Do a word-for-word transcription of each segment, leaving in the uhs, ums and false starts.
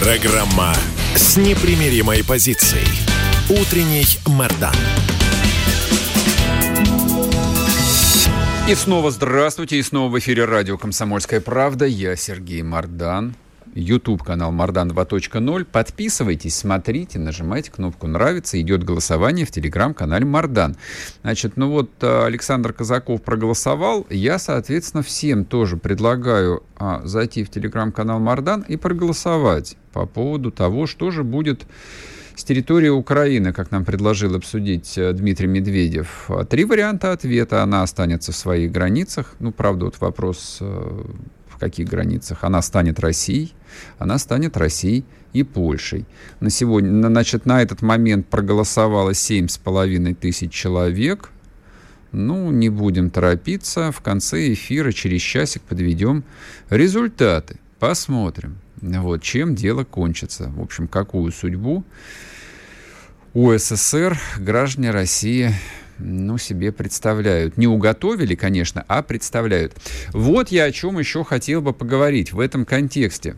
Программа с непримиримой позицией. Утренний Мардан. И снова здравствуйте, и снова в эфире радио «Комсомольская правда». Я Сергей Мардан, YouTube-канал «Мардан два точка ноль». Подписывайтесь, смотрите, нажимайте кнопку «Нравится». Идет голосование в Telegram-канале «Мардан». Значит, ну вот Александр Казаков проголосовал. Я, соответственно, всем тоже предлагаю а, зайти в Telegram-канал «Мардан» и проголосовать по поводу того, что же будет... С территории Украины, как нам предложил обсудить Дмитрий Медведев, три варианта ответа. Она останется в своих границах. Ну, правда, вот вопрос, в каких границах. Она станет Россией, она станет Россией и Польшей. На сегодня, значит, на этот момент проголосовало семь с половиной тысяч человек. Ну, не будем торопиться. В конце эфира через часик подведем результаты. Посмотрим. Вот, чем дело кончится. В общем, какую судьбу у СССР граждане России, ну, себе представляют. Не уготовили, конечно, а представляют. Вот я о чем еще хотел бы поговорить в этом контексте.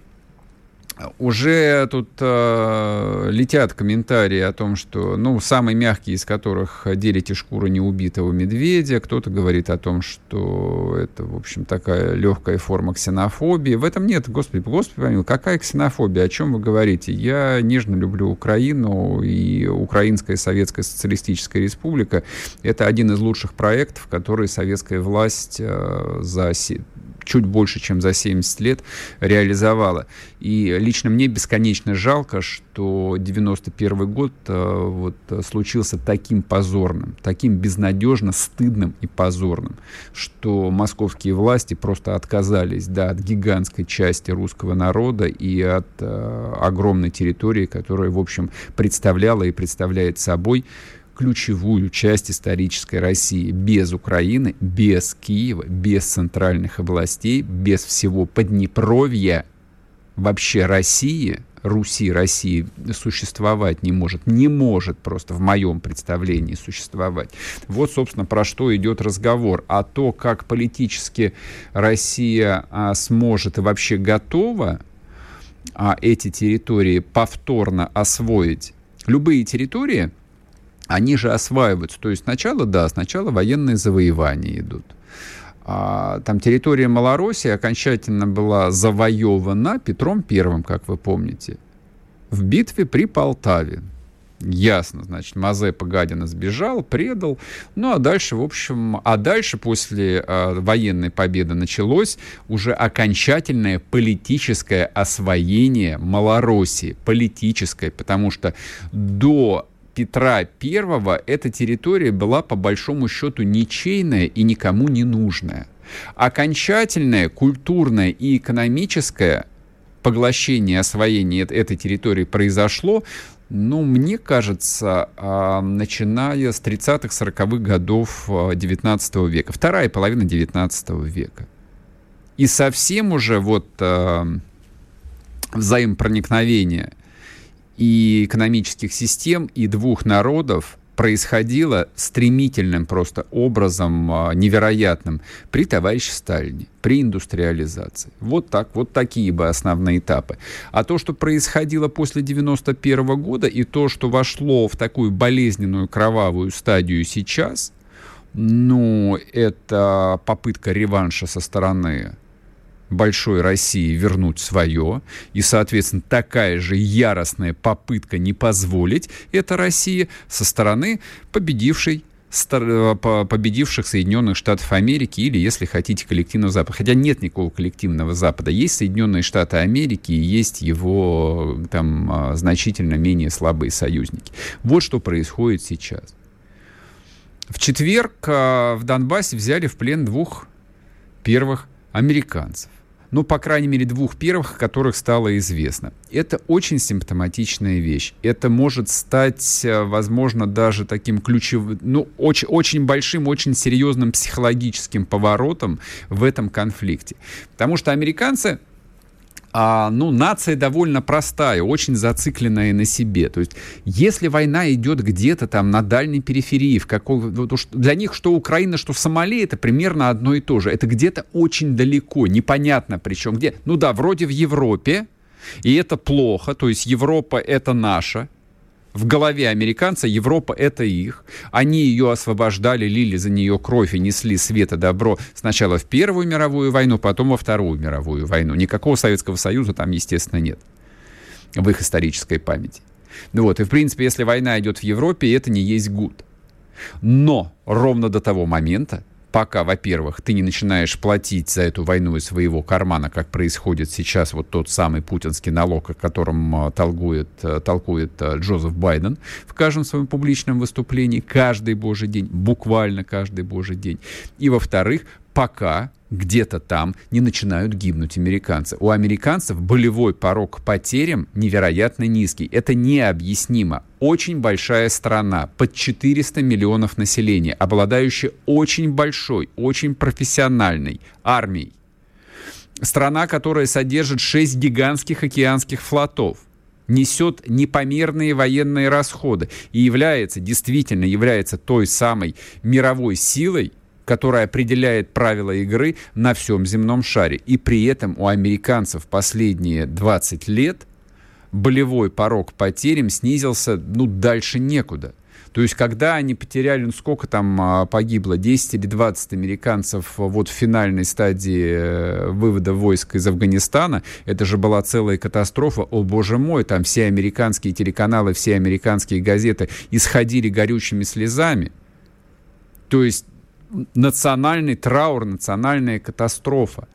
Уже тут э, летят комментарии о том, что, ну, самые мягкие из которых «делите шкуру неубитого медведя», кто-то говорит о том, что это, в общем, такая легкая форма ксенофобии. В этом нет, господи, господи помилуй, какая ксенофобия, о чем вы говорите? Я нежно люблю Украину, и Украинская Советская Социалистическая Республика — это один из лучших проектов, который советская власть э, за... чуть больше, чем за семьдесят лет реализовала. И лично мне бесконечно жалко, что девяносто первый год вот, случился таким позорным, таким безнадежно стыдным и позорным, что московские власти просто отказались, да, от гигантской части русского народа и от э, огромной территории, которая, в общем, представляла и представляет собой ключевую часть исторической России. Без Украины, без Киева, без центральных областей, без всего Поднепровья, вообще России, Руси, России существовать не может. Не может просто в моем представлении существовать. Вот, собственно, про что идет разговор. А то, как политически Россия а, сможет и вообще готова а, эти территории повторно освоить. Любые территории... Они же осваиваются. То есть сначала, да, сначала военные завоевания идут. А, там территория Малороссии окончательно была завоевана Петром Первым, как вы помните, в битве при Полтаве. Ясно, значит, Мазепа, гадина, сбежал, предал. Ну, а дальше, в общем, а дальше после э, военной победы началось уже окончательное политическое освоение Малороссии. Политическое, потому что до... Петра Первого эта территория была, по большому счету, ничейная и никому не нужная. Окончательное культурное и экономическое поглощение, освоение этой территории произошло, ну, мне кажется, начиная с тридцатых-сороковых годов девятнадцатого века, вторая половина девятнадцатого века. И совсем уже вот взаимопроникновение и экономических систем, и двух народов происходило стремительным просто образом, невероятным, при товарище Сталине, при индустриализации. Вот так, вот такие бы основные этапы. А то, что происходило после девяносто первого года, и то, что вошло в такую болезненную кровавую стадию сейчас, ну, это попытка реванша со стороны большой России вернуть свое, и, соответственно, такая же яростная попытка не позволить это России со стороны победившей, победивших Соединенных Штатов Америки, или, если хотите, коллективного Запада. Хотя нет никакого коллективного Запада. Есть Соединенные Штаты Америки и есть его там значительно менее слабые союзники. Вот что происходит сейчас. В четверг в Донбассе взяли в плен двух первых американцев. ну, по крайней мере, двух первых, о которых стало известно. Это очень симптоматичная вещь. Это может стать, возможно, даже таким ключевым, ну, очень, очень большим, очень серьезным психологическим поворотом в этом конфликте. Потому что американцы... А, ну, нация довольно простая, очень зацикленная на себе. То есть, если война идет где-то там на дальней периферии, в каком, для них что Украина, что Сомали, это примерно одно и то же. Это где-то очень далеко, непонятно причем где. Ну да, вроде в Европе, и это плохо, то есть Европа это наша. В голове американца Европа — это их. Они ее освобождали, лили за нее кровь и несли свет и добро сначала в Первую мировую войну, потом во Вторую мировую войну. Никакого Советского Союза там, естественно, нет в их исторической памяти. Вот. И, в принципе, если война идет в Европе, это не есть good. Но ровно до того момента, пока, во-первых, ты не начинаешь платить за эту войну из своего кармана, как происходит сейчас вот тот самый путинский налог, о котором толкует, толкует Джозеф Байден в каждом своем публичном выступлении, каждый божий день, буквально каждый божий день. И, во-вторых, пока где-то там не начинают гибнуть американцы. У американцев болевой порог к потерям невероятно низкий. Это необъяснимо. Очень большая страна, под четыреста миллионов населения, обладающая очень большой, очень профессиональной армией. Страна, которая содержит шесть гигантских океанских флотов, несет непомерные военные расходы и является, действительно является той самой мировой силой, которая определяет правила игры на всем земном шаре. И при этом у американцев последние двадцать лет болевой порог потерям снизился, ну, дальше некуда. То есть, когда они потеряли, ну, сколько там погибло, десять или двадцать американцев вот в финальной стадии вывода войск из Афганистана, это же была целая катастрофа, о боже мой, там все американские телеканалы, все американские газеты исходили горючими слезами. То есть, национальный траур, национальная катастрофа.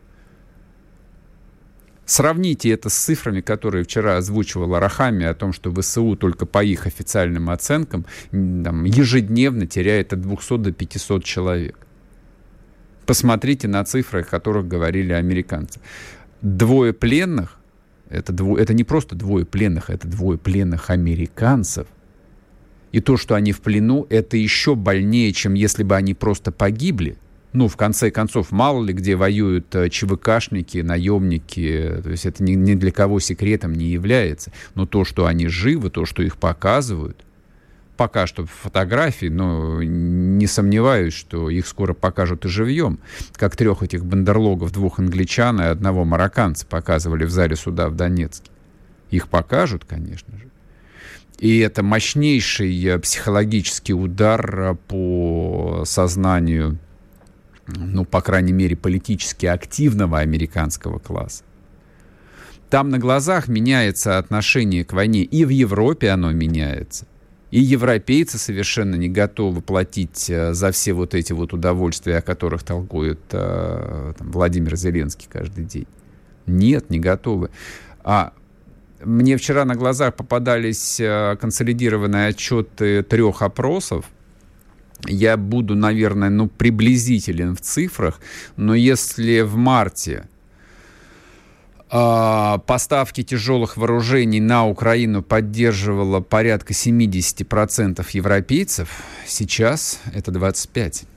Сравните это с цифрами, которые вчера озвучивала Рахами, о том, что ВСУ только по их официальным оценкам там, ежедневно теряет от двухсот до пятисот человек. Посмотрите на цифры, о которых говорили американцы. Двое пленных, это, дво, это не просто двое пленных, это двое пленных американцев. И то, что они в плену, это еще больнее, чем если бы они просто погибли. Ну, в конце концов, мало ли где воюют ЧВКшники, наемники. То есть это ни для кого секретом не является. Но то, что они живы, то, что их показывают, пока что фотографии, но не сомневаюсь, что их скоро покажут и живьем. Как трех этих бандерлогов, двух англичан и одного марокканца показывали в зале суда в Донецке. Их покажут, конечно же. И это мощнейший психологический удар по сознанию, ну, по крайней мере, политически активного американского класса. Там на глазах меняется отношение к войне, и в Европе оно меняется. И европейцы совершенно не готовы платить за все вот эти вот удовольствия, о которых толкует там, Владимир Зеленский каждый день. Нет, не готовы. А мне вчера на глазах попадались консолидированные отчеты трех опросов. Я буду, наверное, ну, приблизителен в цифрах, но если в марте э, поставки тяжелых вооружений на Украину поддерживало порядка семьдесят процентов европейцев, сейчас это двадцать пять процентов.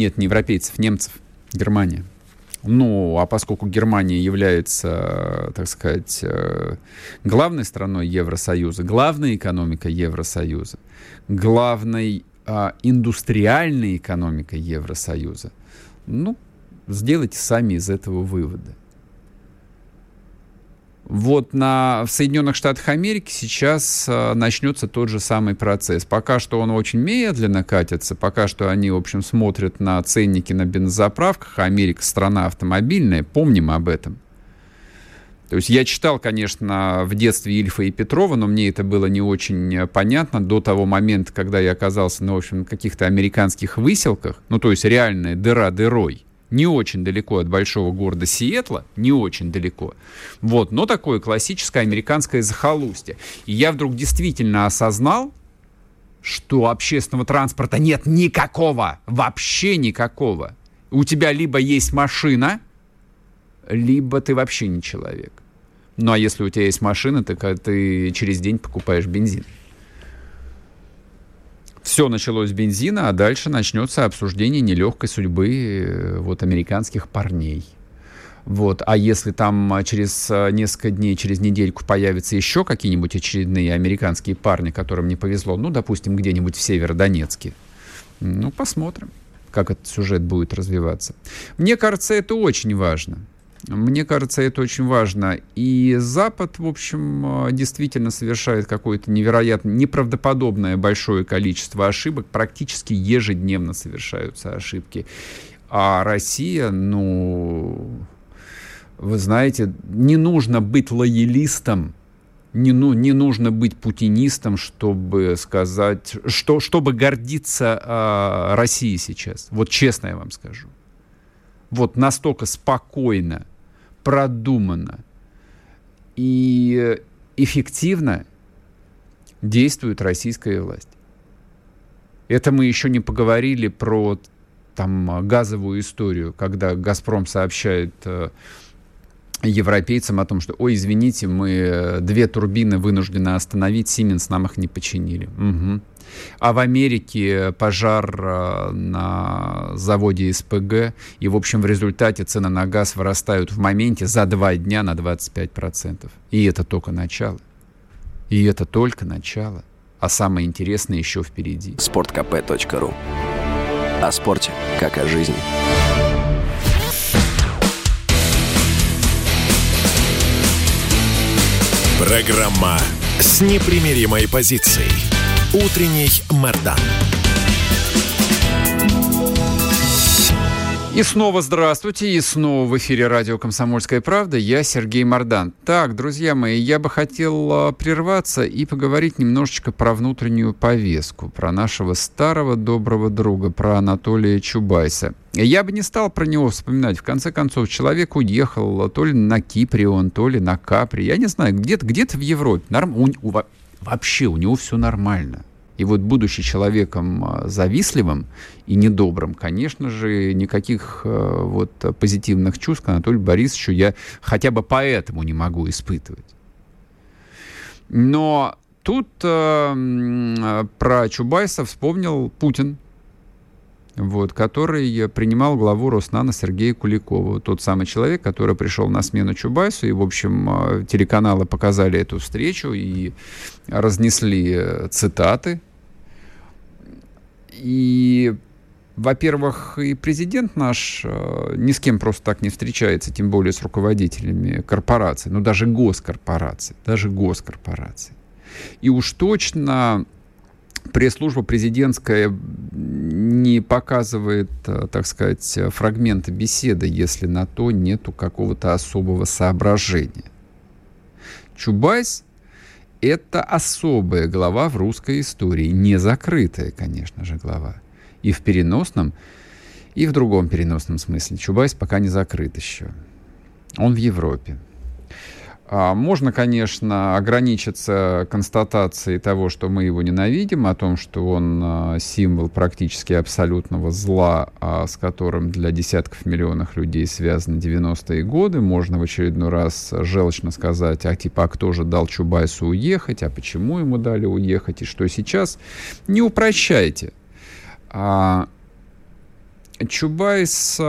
Нет, не европейцев, немцев, Германия. Ну, а поскольку Германия является, так сказать, главной страной Евросоюза, главной экономикой Евросоюза, главной а, индустриальной экономикой Евросоюза, ну, сделайте сами из этого выводы. Вот на, в Соединенных Штатах Америки сейчас а, начнется тот же самый процесс. Пока что он очень медленно катится, пока что они, в общем, смотрят на ценники на бензозаправках. Америка — страна автомобильная, помним об этом. То есть я читал, конечно, в детстве Ильфа и Петрова, но мне это было не очень понятно до того момента, когда я оказался, ну, в общем, на каких-то американских выселках, ну, то есть реальная дыра дырой. Не очень далеко от большого города Сиэтла, не очень далеко. Вот, но такое классическое американское захолустье. И я вдруг действительно осознал, что общественного транспорта нет никакого, вообще никакого. У тебя либо есть машина, либо ты вообще не человек. Ну, а если у тебя есть машина, так ты через день покупаешь бензин. Все началось с бензина, а дальше начнется обсуждение нелегкой судьбы вот, американских парней. Вот. А если там через несколько дней, через недельку появятся еще какие-нибудь очередные американские парни, которым не повезло, ну, допустим, где-нибудь в Северодонецке, ну, посмотрим, как этот сюжет будет развиваться. Мне кажется, это очень важно. Мне кажется, это очень важно. И Запад, в общем, действительно совершает какое-то невероятно, неправдоподобное большое количество ошибок. Практически ежедневно совершаются ошибки. А Россия, ну, вы знаете, не нужно быть лоялистом, не, ну, не нужно быть путинистом, чтобы сказать, что, чтобы гордиться э, Россией сейчас. Вот честно я вам скажу. Вот настолько спокойно, продуманно и эффективно действует российская власть. Это мы еще не поговорили про там, газовую историю, когда «Газпром» сообщает европейцам о том, что, ой, извините, мы две турбины вынуждены остановить, «Сименс» нам их не починили. Угу. А в Америке пожар на заводе СПГ, и, в общем, в результате цены на газ вырастают в моменте за два дня на двадцать пять процентов. И это только начало. И это только начало. А самое интересное еще впереди. спорт кэ пэ точка ру. О спорте, как о жизни. Программа с непримиримой позицией. Утренний Мардан. И снова здравствуйте, и снова в эфире радио «Комсомольская правда». Я Сергей Мардан. Так, друзья мои, я бы хотел прерваться и поговорить немножечко про внутреннюю повестку, про нашего старого доброго друга, про Анатолия Чубайса. Я бы не стал про него вспоминать. В конце концов, человек уехал то ли на Кипре он, то ли на Капри. Я не знаю, где-то, где-то в Европе. Норм... У... Вообще у него все нормально. И вот, будучи человеком завистливым и недобрым, конечно же, никаких вот позитивных чувств к Анатолию Борисовичу я хотя бы поэтому не могу испытывать. Но тут э, про Чубайса вспомнил Путин, вот, который принимал главу Роснано Сергея Куликова. Тот самый человек, который пришел на смену Чубайсу. И, в общем, телеканалы показали эту встречу и разнесли цитаты. И, во-первых, и президент наш ни с кем просто так не встречается, тем более с руководителями корпораций, ну, даже госкорпораций, даже госкорпораций. И уж точно... Пресс-служба президентская не показывает, так сказать, фрагменты беседы, если на то нету какого-то особого соображения. Чубайс — это особая глава в русской истории, не закрытая, конечно же, глава. И в переносном, и в другом переносном смысле. Чубайс пока не закрыт еще. Он в Европе. Можно, конечно, ограничиться констатацией того, что мы его ненавидим, о том, что он символ практически абсолютного зла, с которым для десятков миллионов людей связаны девяностые годы. Можно в очередной раз желчно сказать, а типа, а кто же дал Чубайсу уехать, а почему ему дали уехать, и что сейчас? Не упрощайте. Чубайс...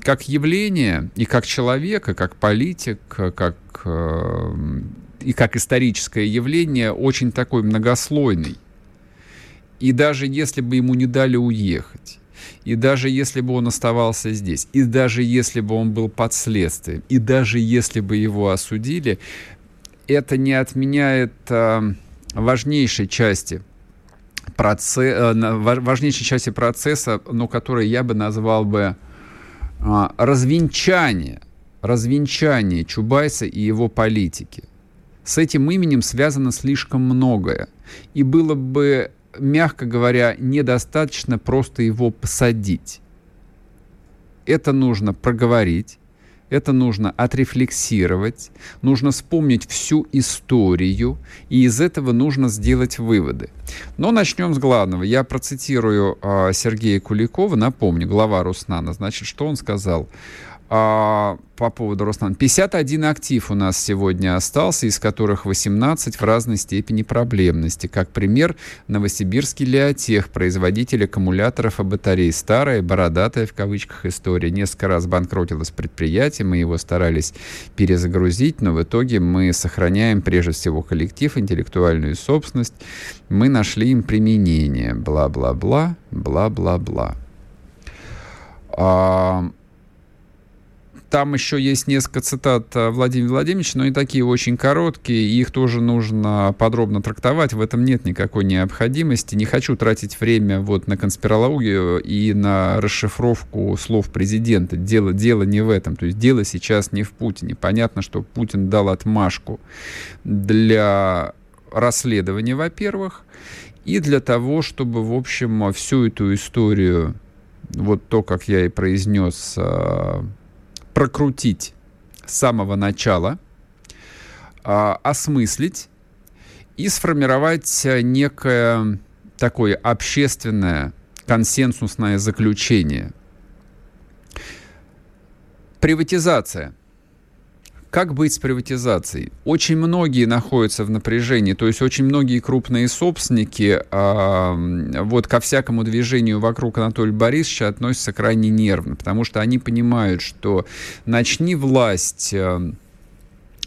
как явление, и как человек, и как политик, как, э, и как историческое явление, очень такой многослойный. И даже если бы ему не дали уехать, и даже если бы он оставался здесь, и даже если бы он был под следствием, и даже если бы его осудили, это не отменяет э, важнейшей части процесс, э, важнейшей части процесса, но который я бы назвал бы развенчание, развенчание Чубайса и его политики. С этим именем связано слишком многое. И было бы, мягко говоря, недостаточно просто его посадить. Это нужно проговорить, Это нужно отрефлексировать, нужно вспомнить всю историю, и из этого нужно сделать выводы. Но начнем с главного. Я процитирую э, Сергея Куликова, напомню, глава Роснано. Значит, что он сказал э, по поводу Роснано? пятьдесят один актив у нас сегодня остался, из которых восемнадцать в разной степени проблемности. Как пример, новосибирский Леотех, производитель аккумуляторов и батарей. Старая, бородатая, в кавычках, история. Несколько раз банкротилось предприятие, мы его старались перезагрузить, но в итоге мы сохраняем прежде всего коллектив, интеллектуальную собственность. Мы нашли им применение. Бла-бла-бла, бла-бла-бла. А... Там еще есть несколько цитат Владимира Владимировича, но они такие очень короткие, и их тоже нужно подробно трактовать. В этом нет никакой необходимости. Не хочу тратить время вот на конспирологию и на расшифровку слов президента. Дело, дело не в этом. То есть дело сейчас не в Путине. Понятно, что Путин дал отмашку для расследования, во-первых, и для того, чтобы, в общем, всю эту историю, вот то, как я и произнес, прокрутить с самого начала, э, осмыслить и сформировать некое такое общественное консенсусное заключение. Приватизация. Как быть с приватизацией? Очень многие находятся в напряжении, то есть очень многие крупные собственники э, вот ко всякому движению вокруг Анатолия Борисовича относятся крайне нервно, потому что они понимают, что начни власть э,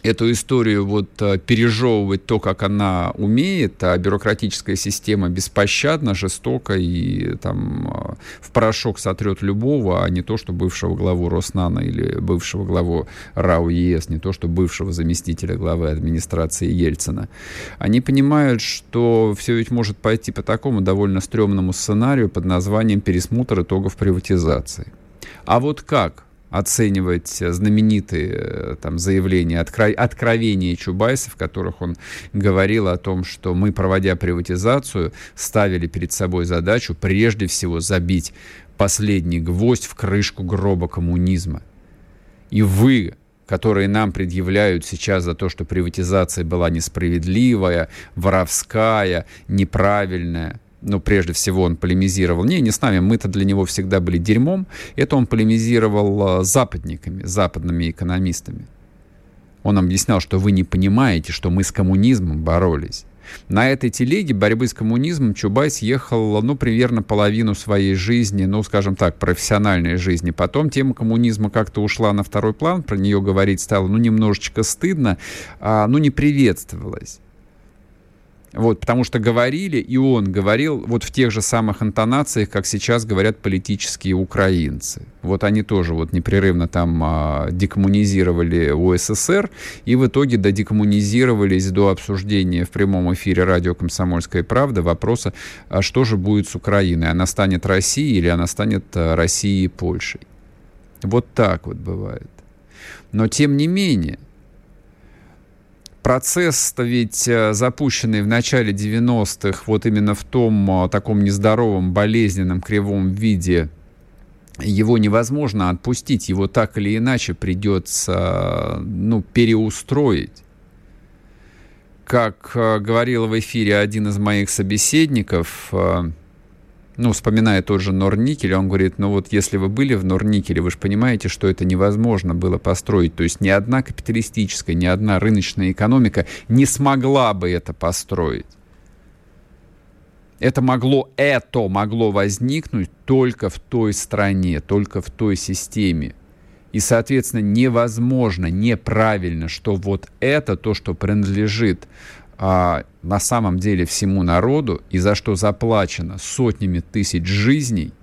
эту историю вот э, пережевывать то, как она умеет, а бюрократическая система беспощадна, жестока и там э, в порошок сотрет любого, а не то, что бывшего главу Роснано или бывшего главу РАО ЕС, не то, что бывшего заместителя главы администрации Ельцина. Они понимают, что все ведь может пойти по такому довольно стрёмному сценарию под названием «Пересмотр итогов приватизации». А вот как оценивать знаменитые там заявления, откро... откровения Чубайса, в которых он говорил о том, что мы, проводя приватизацию, ставили перед собой задачу прежде всего забить последний гвоздь в крышку гроба коммунизма. И вы, которые нам предъявляют сейчас за то, что приватизация была несправедливая, воровская, неправильная, ну, прежде всего, он полемизировал. Не, не с нами, мы-то для него всегда были дерьмом. Это он полемизировал с западниками, с западными экономистами. Он объяснял, что вы не понимаете, что мы с коммунизмом боролись. На этой телеге борьбы с коммунизмом Чубайс ехал, ну, примерно половину своей жизни, ну, скажем так, профессиональной жизни. Потом тема коммунизма как-то ушла на второй план, про нее говорить стало, ну, немножечко стыдно, а, ну, не приветствовалось. Вот, потому что говорили, и он говорил вот в тех же самых интонациях, как сейчас говорят политические украинцы. Вот они тоже вот непрерывно там а, декоммунизировали УССР, и в итоге додекоммунизировались до обсуждения в прямом эфире радио «Комсомольская правда» вопроса, а что же будет с Украиной, она станет Россией или она станет Россией и Польшей. Вот так вот бывает. Но тем не менее... Процесс-то ведь запущенный в начале девяностых вот именно в том таком нездоровом, болезненном, кривом виде, его невозможно отпустить, его так или иначе придется, ну, переустроить. Как говорил в эфире один из моих собеседников, ну, вспоминая тот же Норникель, он говорит, ну вот если вы были в Норникеле, вы же понимаете, что это невозможно было построить. То есть ни одна капиталистическая, ни одна рыночная экономика не смогла бы это построить. Это могло, это могло возникнуть только в той стране, только в той системе. И, соответственно, невозможно, неправильно, что вот это то, что принадлежит а на самом деле всему народу, и за что заплачено сотнями тысяч жизней,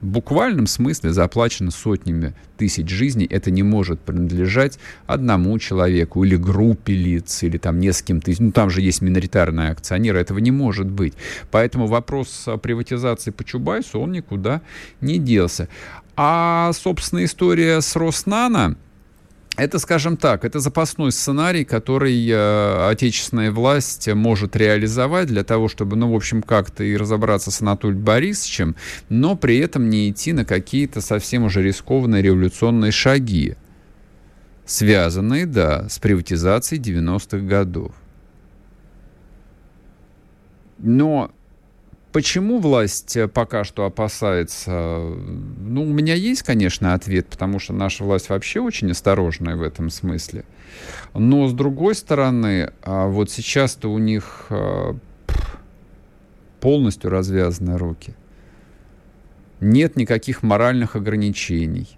в буквальном смысле заплачено сотнями тысяч жизней, это не может принадлежать одному человеку или группе лиц, или там нескольким тысячам, ну там же есть миноритарные акционеры, этого не может быть. Поэтому вопрос о приватизации по Чубайсу, он никуда не делся. А, собственно, история с Роснано, это, скажем так, это запасной сценарий, который э, отечественная власть может реализовать для того, чтобы, ну, в общем, как-то и разобраться с Анатолием Борисовичем, но при этом не идти на какие-то совсем уже рискованные революционные шаги. связанные, да, с приватизацией девяностых годов. Но почему власть пока что опасается? Ну, у меня есть, конечно, ответ, потому что наша власть вообще очень осторожная в этом смысле. Но, с другой стороны, вот сейчас-то у них полностью развязаны руки. Нет никаких моральных ограничений.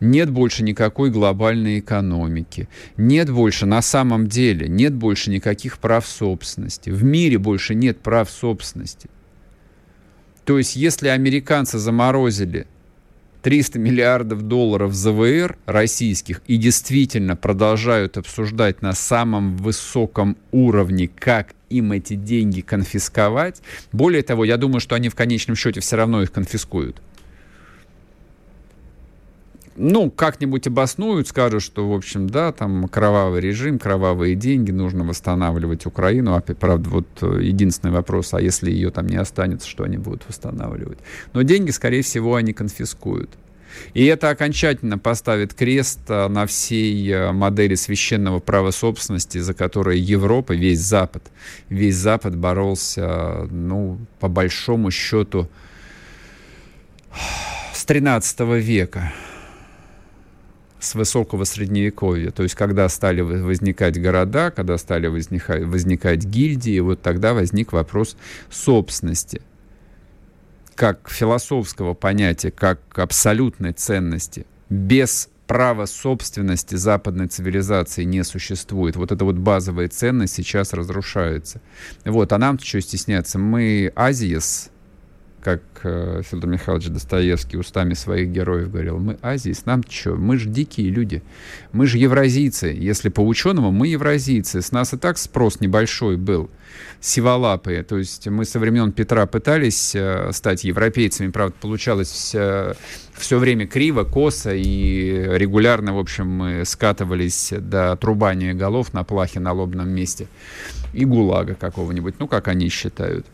Нет больше никакой глобальной экономики. Нет больше, на самом деле, нет больше никаких прав собственности. В мире больше нет прав собственности. То есть, если американцы заморозили триста миллиардов долларов ЗВР российских и действительно продолжают обсуждать на самом высоком уровне, как им эти деньги конфисковать, более того, я думаю, что они в конечном счете все равно их конфискуют. Ну, как-нибудь обоснуют, скажут, что, в общем, да, там кровавый режим, кровавые деньги, нужно восстанавливать Украину. А, правда, вот единственный вопрос, а если ее там не останется, что они будут восстанавливать? Но деньги, скорее всего, они конфискуют. И это окончательно поставит крест на всей модели священного права собственности, за которое Европа, весь Запад, весь Запад боролся, ну, по большому счету, с тринадцатого века. С высокого средневековья, то есть когда стали возникать города, когда стали возникать, возникать гильдии, вот тогда возник вопрос собственности, как философского понятия, как абсолютной ценности. Без права собственности западной цивилизации не существует. Вот эта вот базовая ценность сейчас разрушается. Вот, а нам-то что стесняться? Мы Азиес, как Федор Михайлович Достоевский устами своих героев говорил, мы азиас, нам-то что, мы же дикие люди, мы же евразийцы, если по ученому, мы евразийцы, с нас и так спрос небольшой был, сиволапые, то есть мы со времен Петра пытались стать европейцами, правда, получалось все, все время криво, косо, и регулярно, в общем, мы скатывались до отрубания голов на плахе на лобном месте и гулага какого-нибудь, ну, как они считают.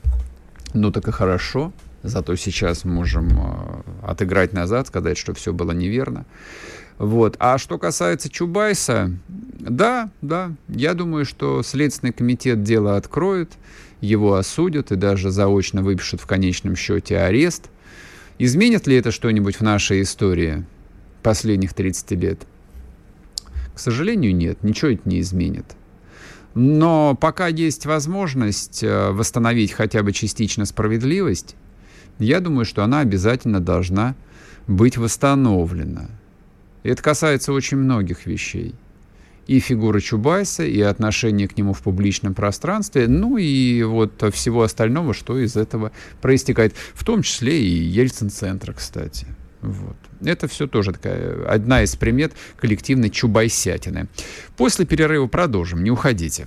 Ну, так и хорошо. Зато сейчас можем отыграть назад, сказать, что все было неверно. Вот. А что касается Чубайса, да, да, я думаю, что Следственный комитет дело откроет, его осудят и даже заочно выпишут в конечном счете арест. Изменит ли это что-нибудь в нашей истории последних тридцати лет? К сожалению, нет, ничего это не изменит. Но пока есть возможность восстановить хотя бы частично справедливость, я думаю, что она обязательно должна быть восстановлена. И это касается очень многих вещей. И фигуры Чубайса, и отношения к нему в публичном пространстве, ну и вот всего остального, что из этого проистекает. В том числе и Ельцин-центра, кстати. Вот. Это все тоже такая одна из примет коллективной чубайсятины. После перерыва продолжим, не уходите.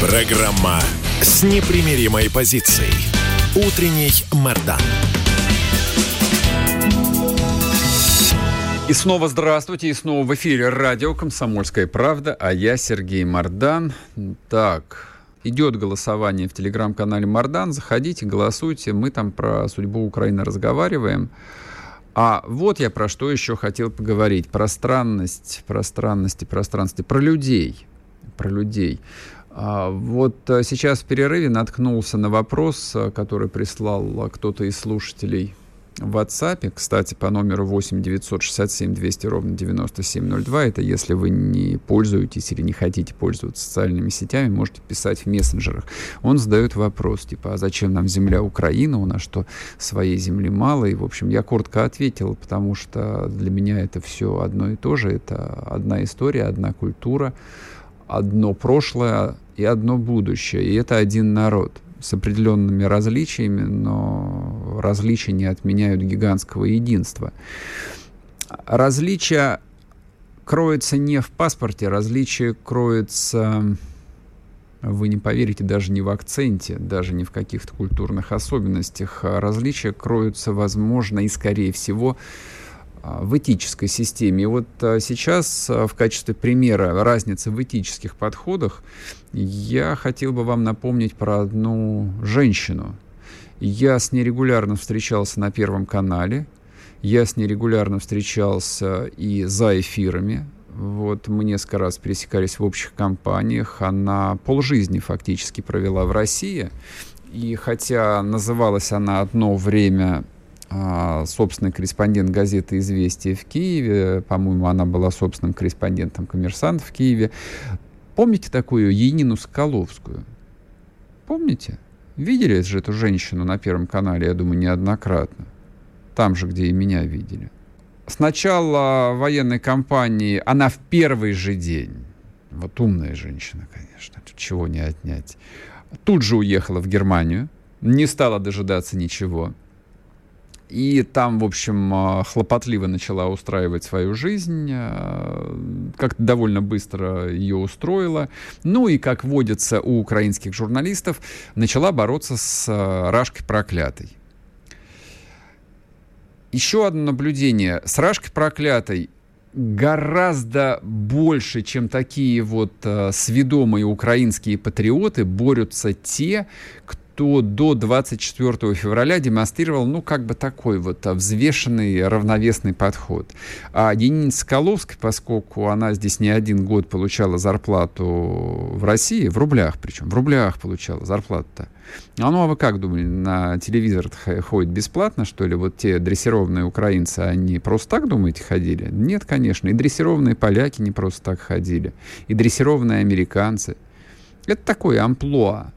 Программа с непримиримой позицией. Утренний Мардан. И снова здравствуйте, и снова в эфире радио «Комсомольская правда», а я Сергей Мардан. Так, идет голосование в телеграм-канале Мардан, заходите, голосуйте, мы там про судьбу Украины разговариваем. А вот я про что еще хотел поговорить, про странность, про странности, про странности, про людей, про людей. Вот сейчас в перерыве наткнулся на вопрос, который прислал кто-то из слушателей в WhatsApp, кстати, по номеру восемь девятьсот шестьдесят семь двести ровно девяносто семь ноль два. Это если вы не пользуетесь или не хотите пользоваться социальными сетями, можете писать в мессенджерах. Он задает вопрос, типа, а зачем нам земля Украина? У нас что, своей земли мало? И, в общем, я коротко ответил, потому что для меня это все одно и то же. Это одна история, одна культура, одно прошлое и одно будущее. И это один народ с определенными различиями, но различия не отменяют гигантского единства. Различие кроется не в паспорте, различие кроется, вы не поверите, даже не в акценте, даже не в каких-то культурных особенностях. Различия кроются, возможно, и, скорее всего, в этической системе. И вот сейчас в качестве примера разницы в этических подходах я хотел бы вам напомнить про одну женщину. Я с ней регулярно встречался на Первом канале, я с ней регулярно встречался и за эфирами. Вот мы несколько раз пересекались в общих компаниях. Она полжизни фактически провела в России. И хотя называлась она одно время а, собственный корреспондент газеты «Известия» в Киеве, по-моему, она была собственным корреспондентом «Коммерсант» в Киеве. Помните такую Енину Соколовскую? Помните? Видели же эту женщину на Первом канале, я думаю, неоднократно. Там же, где и меня видели. С начала военной кампании она в первый же день, вот умная женщина, конечно, тут чего не отнять, тут же уехала в Германию, не стала дожидаться ничего. И там, в общем, хлопотливо начала устраивать свою жизнь, как-то довольно быстро ее устроила. Ну и, как водится у украинских журналистов, начала бороться с Рашкой Проклятой. Еще одно наблюдение. С Рашкой Проклятой гораздо больше, чем такие вот э, сведомые украинские патриоты, борются те, кто до двадцать четвёртого февраля демонстрировал, ну, как бы такой вот взвешенный, равновесный подход. А Енина Соколовская, поскольку она здесь не один год получала зарплату в России, в рублях причем, в рублях получала зарплату-то, а ну, а вы как думали, на телевизор ходят бесплатно, что ли? Вот те дрессированные украинцы, они просто так, думаете, ходили? Нет, конечно. И дрессированные поляки не просто так ходили. И дрессированные американцы. Это такое амплуа.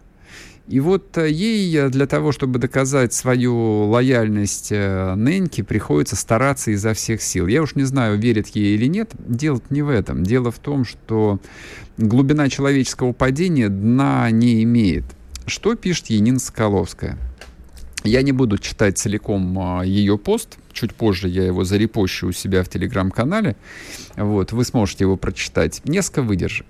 И вот ей для того, чтобы доказать свою лояльность ныньке, приходится стараться изо всех сил. Я уж не знаю, верит ей или нет, дело-то не в этом. Дело в том, что глубина человеческого падения дна не имеет. Что пишет Енина Соколовская? Я не буду читать целиком ее пост. Чуть позже я его зарепощу у себя в Телеграм-канале. Вот, вы сможете его прочитать. Несколько выдержек.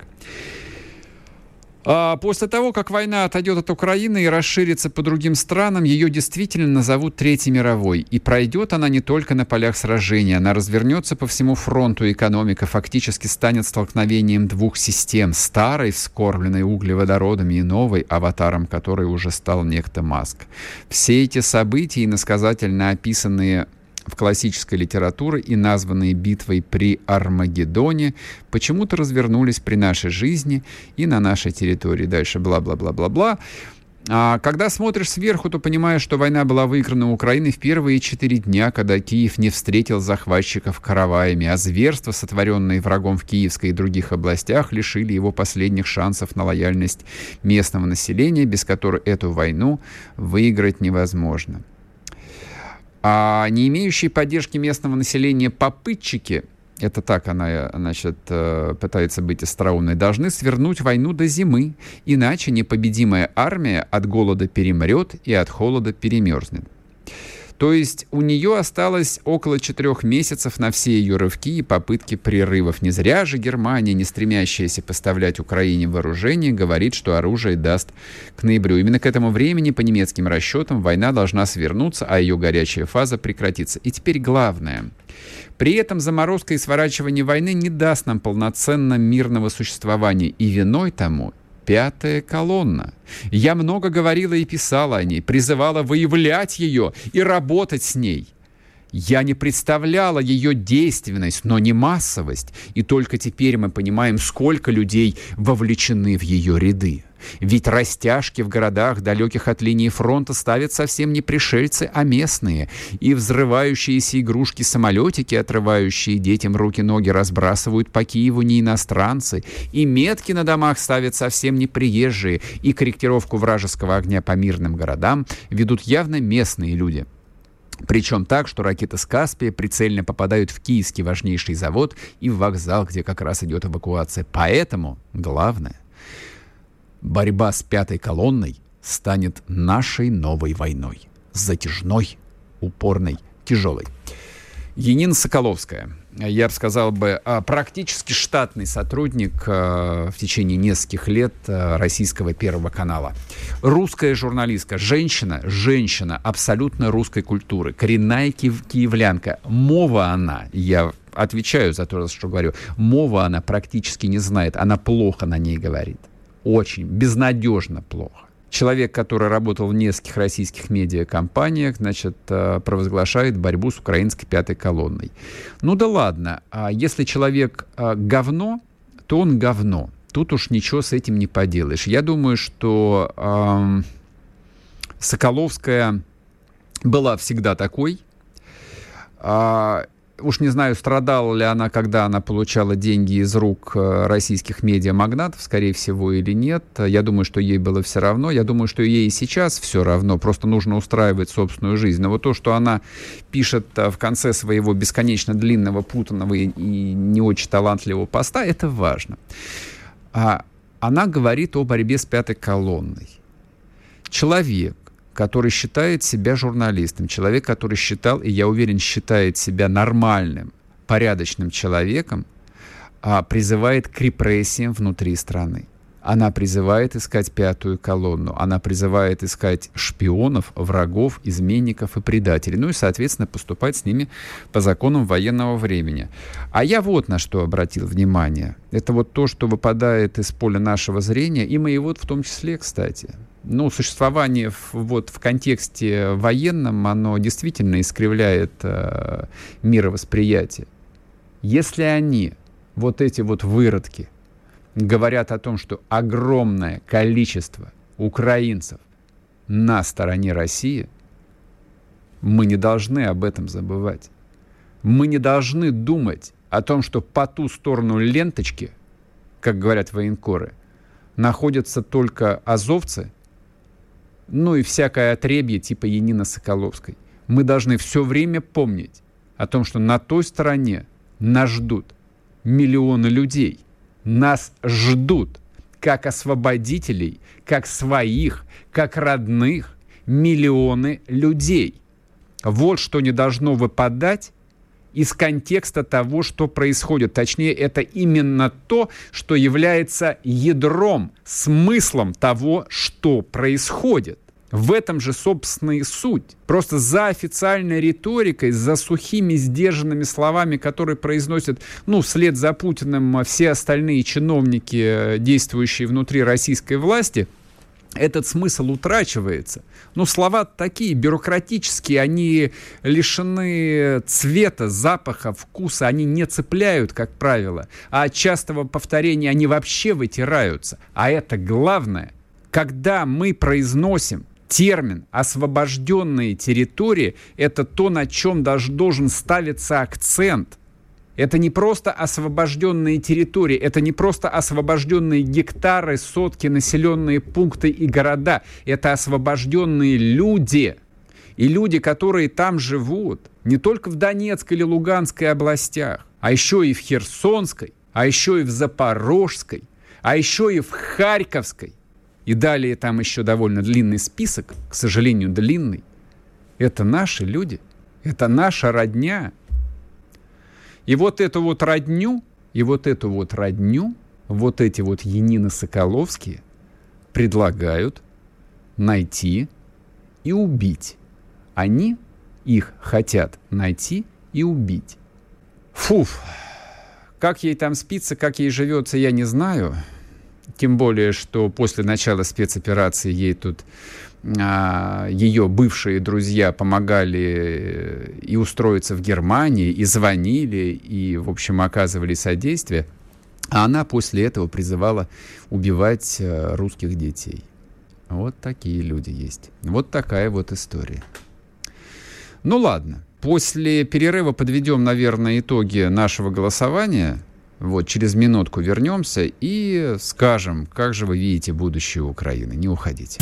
После того, как война отойдет от Украины и расширится по другим странам, ее действительно назовут Третьей мировой. И пройдет она не только на полях сражения, она развернется по всему фронту. Экономика фактически станет столкновением двух систем. Старой, вскормленной углеводородами, и новой, аватаром которой уже стал некто Маск. Все эти события, иносказательно описанные в классической литературе и названные битвой при Армагеддоне, почему-то развернулись при нашей жизни и на нашей территории. Дальше бла-бла-бла-бла-бла. А когда смотришь сверху, то понимаешь, что война была выиграна Украиной в первые четыре дня, когда Киев не встретил захватчиков караваями, а зверства, сотворенные врагом в Киевской и других областях, лишили его последних шансов на лояльность местного населения, без которой эту войну выиграть невозможно. А не имеющие поддержки местного населения попытчики, это так она, значит, пытается быть остроумной, должны свернуть войну до зимы, иначе непобедимая армия от голода перемрет и от холода перемерзнет. То есть у нее осталось около четырех месяцев на все ее рывки и попытки прерывов. Не зря же Германия, не стремящаяся поставлять Украине вооружение, говорит, что оружие даст к ноябрю. Именно к этому времени, по немецким расчетам, война должна свернуться, а ее горячая фаза прекратится. И теперь главное. При этом заморозка и сворачивание войны не даст нам полноценно мирного существования, и виной тому пятая колонна. Я много говорила и писала о ней, призывала выявлять ее и работать с ней. Я не представляла ее действенность, но не массовость. И только теперь мы понимаем, сколько людей вовлечены в ее ряды. Ведь растяжки в городах, далеких от линии фронта, ставят совсем не пришельцы, а местные. И взрывающиеся игрушки-самолетики, отрывающие детям руки-ноги, разбрасывают по Киеву не иностранцы. И метки на домах ставят совсем не приезжие. И корректировку вражеского огня по мирным городам ведут явно местные люди. Причем так, что ракеты с Каспия прицельно попадают в киевский важнейший завод и в вокзал, где как раз идет эвакуация. Поэтому главное... борьба с пятой колонной станет нашей новой войной. Затяжной, упорной, тяжелой. Енина Соколовская. Я бы сказал бы, практически штатный сотрудник в течение нескольких лет российского Первого канала. Русская журналистка, женщина, женщина абсолютно русской культуры, коренная киевлянка. Мова она, я отвечаю за то, что говорю, мова она практически не знает, она плохо на ней говорит. Очень, безнадежно плохо. Человек, который работал в нескольких российских медиакомпаниях, значит, провозглашает борьбу с украинской пятой колонной. Ну да ладно, если человек говно, то он говно. Тут уж ничего с этим не поделаешь. Я думаю, что э, Соколовская была всегда такой. Э, Уж не знаю, страдала ли она, когда она получала деньги из рук российских медиамагнатов, скорее всего, или нет. Я думаю, что ей было все равно. Я думаю, что ей и сейчас все равно. Просто нужно устраивать собственную жизнь. Но вот то, что она пишет в конце своего бесконечно длинного, путанного и не очень талантливого поста, это важно. Она говорит о борьбе с пятой колонной. Человек, который считает себя журналистом, человек, который считал, и я уверен, считает себя нормальным, порядочным человеком, призывает к репрессиям внутри страны. Она призывает искать пятую колонну, она призывает искать шпионов, врагов, изменников и предателей, ну и, соответственно, поступать с ними по законам военного времени. А я вот на что обратил внимание. Это вот то, что выпадает из поля нашего зрения, и моего в том числе, кстати. Ну, существование в, вот, в контексте военном, оно действительно искривляет э, мировосприятие. Если они, вот эти вот выродки, говорят о том, что огромное количество украинцев на стороне России, мы не должны об этом забывать. Мы не должны думать о том, что по ту сторону ленточки, как говорят военкоры, находятся только азовцы, ну и всякое отребье типа Енины Соколовской. Мы должны все время помнить о том, что на той стороне нас ждут миллионы людей. Нас ждут как освободителей, как своих, как родных миллионы людей. Вот что не должно выпадать из контекста того, что происходит. Точнее, это именно то, что является ядром, смыслом того, что происходит. В этом же, собственно, и суть. Просто за официальной риторикой, за сухими, сдержанными словами, которые произносят, ну, вслед за Путиным все остальные чиновники, действующие внутри российской власти, этот смысл утрачивается. Ну, слова такие, бюрократические, они лишены цвета, запаха, вкуса, они не цепляют, как правило. А от частого повторения они вообще вытираются. А это главное. Когда мы произносим термин «освобожденные территории», это то, на чем даже должен ставиться акцент. Это не просто освобожденные территории, это не просто освобожденные гектары, сотки, населенные пункты и города. Это освобожденные люди. И люди, которые там живут, не только в Донецкой или Луганской областях, а еще и в Херсонской, а еще и в Запорожской, а еще и в Харьковской. И далее там еще довольно длинный список, к сожалению, длинный. Это наши люди, это наша родня. И вот эту вот родню, и вот эту вот родню, вот эти вот Енины Соколовские предлагают найти и убить. Они их хотят найти и убить. Фуф, как ей там спится, как ей живется, я не знаю. Тем более, что после начала спецоперации ей тут а, ее бывшие друзья помогали и устроиться в Германии, и звонили, и, в общем, оказывали содействие. А она после этого призывала убивать русских детей. Вот такие люди есть. Вот такая вот история. Ну ладно, после перерыва подведем, наверное, итоги нашего голосования. Вот, через минутку вернемся и скажем, как же вы видите будущее Украины. Не уходите.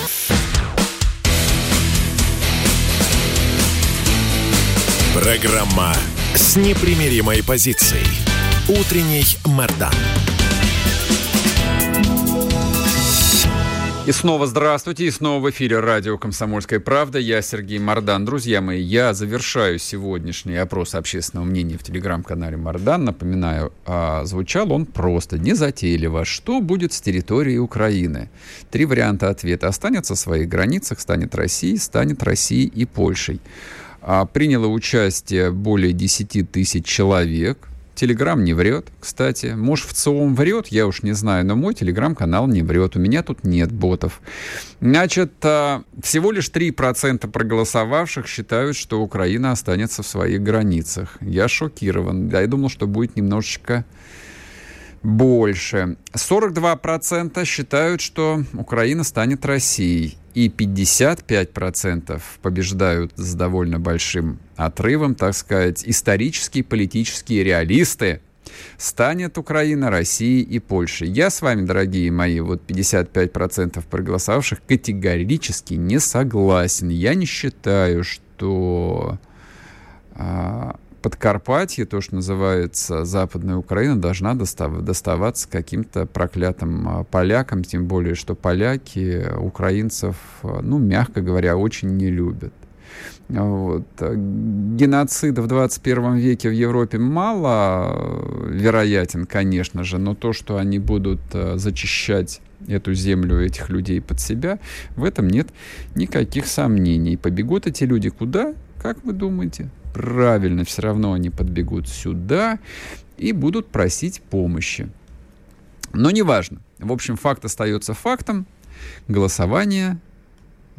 Программа с непримиримой позицией. Утренний Мардан. И снова здравствуйте, и снова в эфире радио «Комсомольская правда». Я Сергей Мардан. Друзья мои, я завершаю сегодняшний опрос общественного мнения в телеграм-канале Мардан. Напоминаю, звучал он просто, незатейливо. Что будет с территорией Украины? Три варианта ответа. Останется в своих границах, станет Россией, станет Россией и Польшей. Приняло участие более десять тысяч человек. Телеграм не врет, кстати. Может, в целом врет, я уж не знаю, но мой телеграм-канал не врет. У меня тут нет ботов. Значит, всего лишь три процента проголосовавших считают, что Украина останется в своих границах. Я шокирован. Я думал, что будет немножечко больше. сорок два процента считают, что Украина станет Россией. И пятьдесят пять процентов побеждают с довольно большим отрывом, так сказать, исторические политические реалисты. Станет Украина, Россия и Польша. Я с вами, дорогие мои, вот пятьдесят пять процентов проголосовавших категорически не согласен. Я не считаю, что а, Подкарпатье, то, что называется Западная Украина, должна достав- доставаться каким-то проклятым полякам, тем более, что поляки украинцев, ну, мягко говоря, очень не любят. Вот. Геноцида в двадцать первом веке в Европе мало вероятен, конечно же, но то, что они будут зачищать эту землю, этих людей под себя, в этом нет никаких сомнений. Побегут эти люди куда? Как вы думаете? Правильно, все равно они подбегут сюда и будут просить помощи. Но неважно. В общем, факт остается фактом. Голосование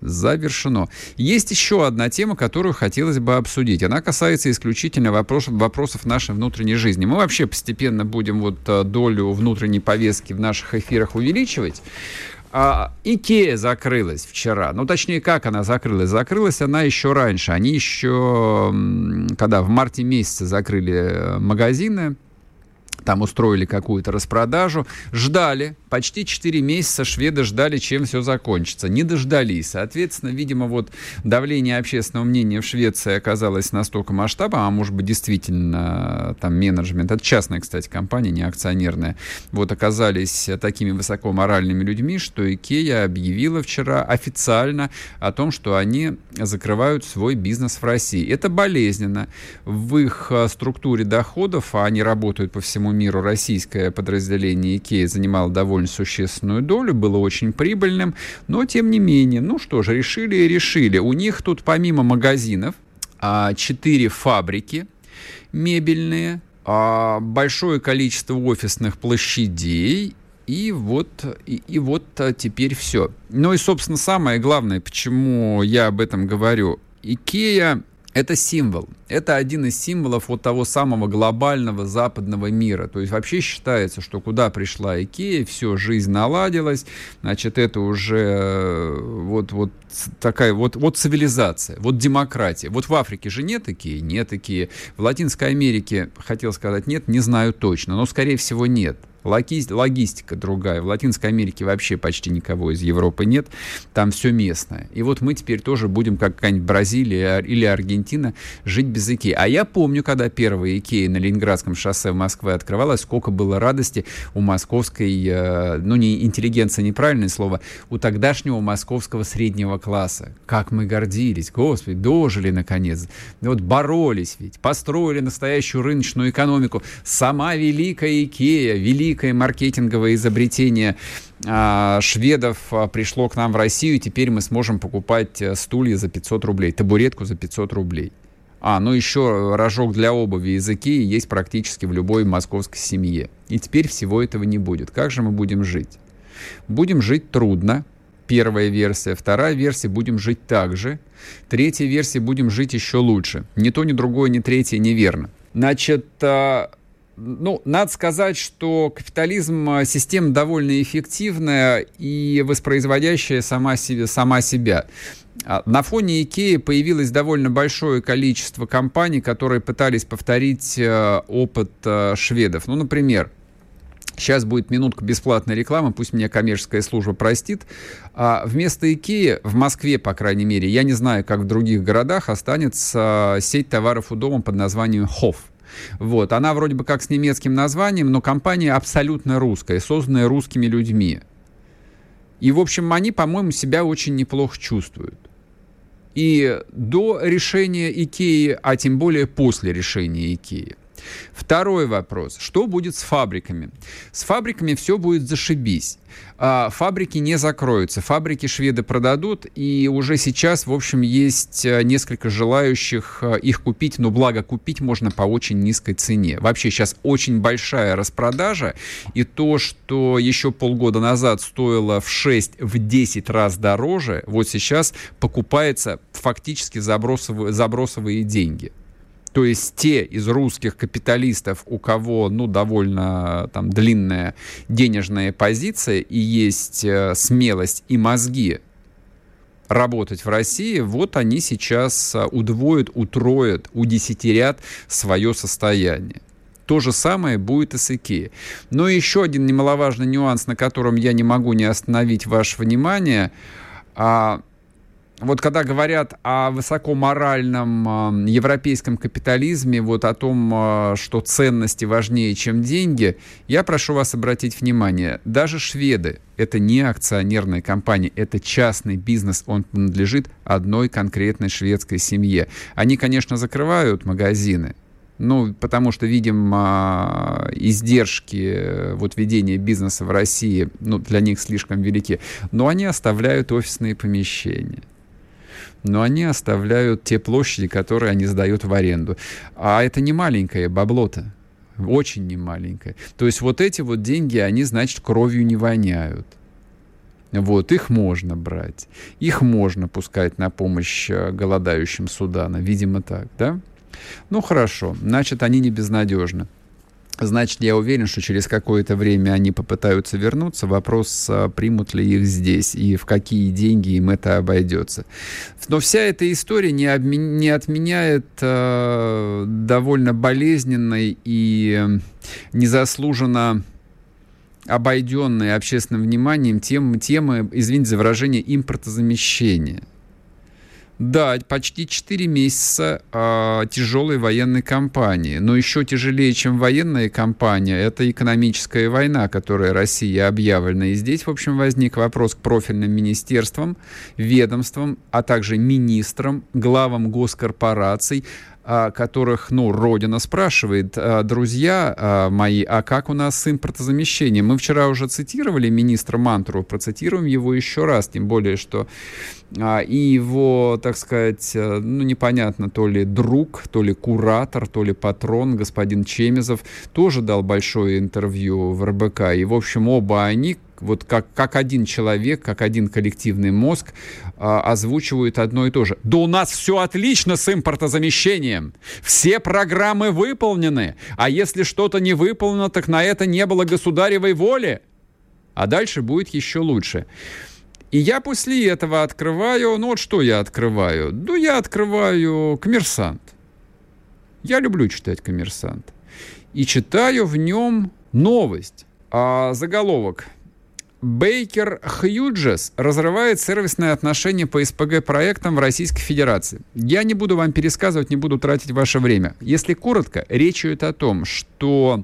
завершено. Есть еще одна тема, которую хотелось бы обсудить. Она касается исключительно вопрос, вопросов нашей внутренней жизни. Мы вообще постепенно будем вот долю внутренней повестки в наших эфирах увеличивать. IKEA закрылась вчера. Ну, точнее, как она закрылась? Закрылась она еще раньше. Они еще, когда в марте месяце закрыли магазины, там устроили какую-то распродажу, ждали, почти четыре месяца шведы ждали, чем все закончится. Не дождались. Соответственно, видимо, вот давление общественного мнения в Швеции оказалось настолько масштабным, а может быть, действительно, там менеджмент, это частная, кстати, компания, не акционерная, вот оказались такими высокоморальными людьми, что IKEA объявила вчера официально о том, что они закрывают свой бизнес в России. Это болезненно. В их структуре доходов, а они работают по всему миру, российское подразделение IKEA занимало довольно существенную долю, было очень прибыльным, но тем не менее, ну что же, решили и решили. У них тут помимо магазинов четыре фабрики мебельные, большое количество офисных площадей. И вот, и, и вот теперь все. Ну и, собственно, самое главное, почему я об этом говорю. IKEA — это символ. Это один из символов вот того самого глобального западного мира. То есть вообще считается, что куда пришла IKEA, все, жизнь наладилась, значит, это уже вот, вот такая вот, вот цивилизация, вот демократия. Вот в Африке же нет IKEA? Нет IKEA. В Латинской Америке, хотел сказать нет, не знаю точно, но, скорее всего, нет. Логистика другая. В Латинской Америке вообще почти никого из Европы нет. Там все местное. И вот мы теперь тоже будем, как какая-нибудь Бразилия или Аргентина, жить без IKEA. А я помню, когда первая IKEA на Ленинградском шоссе в Москве открывалась, сколько было радости у московской, ну, не интеллигенция, неправильное слово, у тогдашнего московского среднего класса. Как мы гордились. Господи, дожили наконец. Вот боролись ведь. Построили настоящую рыночную экономику. Сама великая IKEA, великая Великое маркетинговое изобретение а, шведов а, пришло к нам в Россию, и теперь мы сможем покупать стулья за пятьсот рублей, табуретку за пятьсот рублей. А, ну еще рожок для обуви из IKEA есть практически в любой московской семье. И теперь всего этого не будет. Как же мы будем жить? Будем жить трудно. Первая версия. Вторая версия — будем жить так же. Третья версия — будем жить еще лучше. Ни то, ни другое, ни третье неверно. Значит... А... Ну, надо сказать, что капитализм — система довольно эффективная и воспроизводящая сама, себе, сама себя. На фоне IKEA появилось довольно большое количество компаний, которые пытались повторить опыт шведов. Ну, например, сейчас будет минутка бесплатной рекламы, пусть меня коммерческая служба простит. Вместо IKEA в Москве, по крайней мере, я не знаю, как в других городах, останется сеть товаров у дома под названием «Хофф». Вот. Она вроде бы как с немецким названием, но компания абсолютно русская, созданная русскими людьми. И, в общем, они, по-моему, себя очень неплохо чувствуют. И до решения IKEA, а тем более после решения IKEA. Второй вопрос. Что будет с фабриками? С фабриками все будет зашибись. Фабрики не закроются. Фабрики шведы продадут, и уже сейчас, в общем, есть несколько желающих их купить, но благо купить можно по очень низкой цене. Вообще сейчас очень большая распродажа, и то, что еще полгода назад стоило в шесть-десять раз дороже, вот сейчас покупается фактически забросовые, забросовые деньги. То есть те из русских капиталистов, у кого, ну, довольно там длинная денежная позиция и есть э, смелость и мозги работать в России, вот они сейчас удвоят, утроят, удесятерят свое состояние. То же самое будет и с IKEA. Но еще один немаловажный нюанс, на котором я не могу не остановить ваше внимание. а, Вот когда говорят о высокоморальном э, европейском капитализме, вот о том, э, что ценности важнее, чем деньги, я прошу вас обратить внимание, даже шведы — это не акционерная компания, это частный бизнес, он принадлежит одной конкретной шведской семье. Они, конечно, закрывают магазины, ну, потому что, видимо, издержки вот ведения бизнеса в России, ну, для них слишком велики, но они оставляют офисные помещения. Но они оставляют те площади, которые они сдают в аренду. А это не маленькое бабло-то, очень не маленькое. То есть вот эти вот деньги, они, значит, кровью не воняют. Вот, их можно брать, их можно пускать на помощь голодающим Судана, видимо так, да? Ну хорошо, значит, они не безнадежны. Значит, я уверен, что через какое-то время они попытаются вернуться. Вопрос, примут ли их здесь и в какие деньги им это обойдется. Но вся эта история не, обме... не отменяет э, довольно болезненной и незаслуженно обойденной общественным вниманием тем... темы, извините за выражение, импортозамещения. Да, почти четыре месяца э, тяжелой военной кампании. Но еще тяжелее, чем военная кампания, это экономическая война, которая России объявлена. И здесь, в общем, возник вопрос к профильным министерствам, ведомствам, а также министрам, главам госкорпораций, э, которых, ну, Родина спрашивает, э, друзья э, мои, а как у нас с импортозамещением? Мы вчера уже цитировали министра Мантуру, процитируем его еще раз, тем более, что... И его, так сказать, ну, непонятно, то ли друг, то ли куратор, то ли патрон, господин Чемезов, тоже дал большое интервью в РБК. И, в общем, оба они, вот как, как один человек, как один коллективный мозг, озвучивают одно и то же. Да у нас все отлично с импортозамещением. Все программы выполнены. А если что-то не выполнено, так на это не было государевой воли. А дальше будет еще лучше. И я после этого открываю... Ну вот что я открываю? Ну я открываю «Коммерсант». Я люблю читать «Коммерсант». И читаю в нем новость. А, заголовок. «Бейкер Хьюджес разрывает сервисные отношения по СПГ-проектам в Российской Федерации». Я не буду вам пересказывать, не буду тратить ваше время. Если коротко, речь идет о том, что...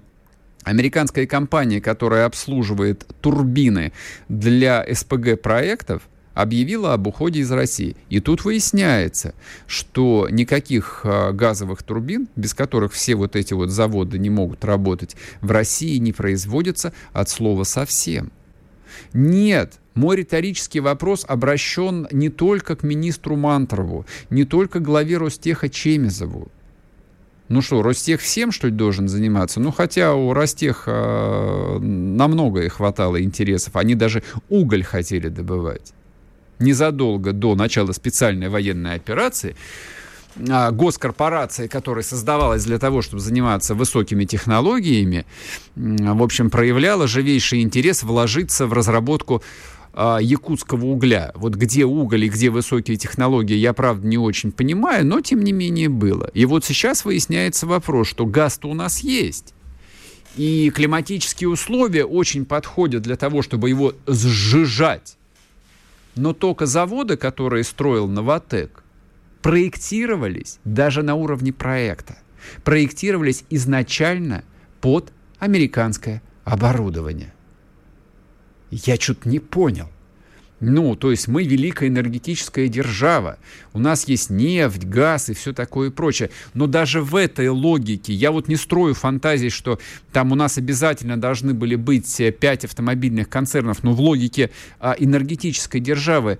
Американская компания, которая обслуживает турбины для СПГ-проектов, объявила об уходе из России. И тут выясняется, что никаких газовых турбин, без которых все вот эти вот заводы не могут работать, в России не производится от слова совсем. Нет, мой риторический вопрос обращен не только к министру Мантурову, не только к главе Ростеха Чемезову. Ну что, Ростех всем, что ли, должен заниматься? Ну, хотя у Ростеха намного и хватало интересов. Они даже уголь хотели добывать. Незадолго до начала специальной военной операции госкорпорации, которая создавалась для того, чтобы заниматься высокими технологиями, в общем, проявляла живейший интерес вложиться в разработку якутского угля. Вот где уголь и где высокие технологии, я, правда, не очень понимаю, но, тем не менее, было. И вот сейчас выясняется вопрос, что газ-то у нас есть. И климатические условия очень подходят для того, чтобы его сжижать. Но только заводы, которые строил «Новатэк», проектировались даже на уровне проекта. Проектировались изначально под американское оборудование. Я что-то не понял. Ну, то есть мы великая энергетическая держава. У нас есть нефть, газ и все такое и прочее. Но даже в этой логике я вот не строю фантазий, что там у нас обязательно должны были быть пять автомобильных концернов, но в логике энергетической державы.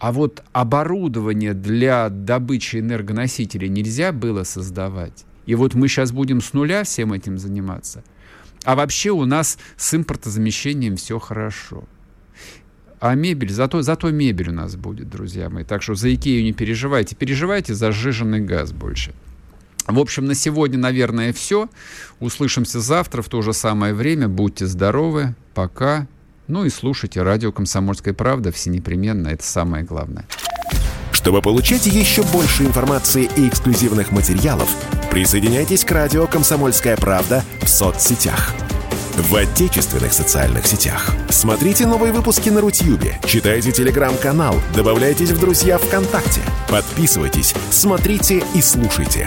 А вот оборудование для добычи энергоносителей нельзя было создавать. И вот мы сейчас будем с нуля всем этим заниматься. А вообще у нас с импортозамещением все хорошо. А мебель, зато, зато мебель у нас будет, друзья мои. Так что за Икею не переживайте. Переживайте за сжиженный газ больше. В общем, на сегодня, наверное, все. Услышимся завтра в то же самое время. Будьте здоровы. Пока. Ну и слушайте радио «Комсомольская правда». Все непременно. Это самое главное. Чтобы получать еще больше информации и эксклюзивных материалов, присоединяйтесь к радио «Комсомольская правда» в соцсетях. В отечественных социальных сетях. Смотрите новые выпуски на Рутьюбе, читайте телеграм-канал, добавляйтесь в друзья ВКонтакте, подписывайтесь, смотрите и слушайте.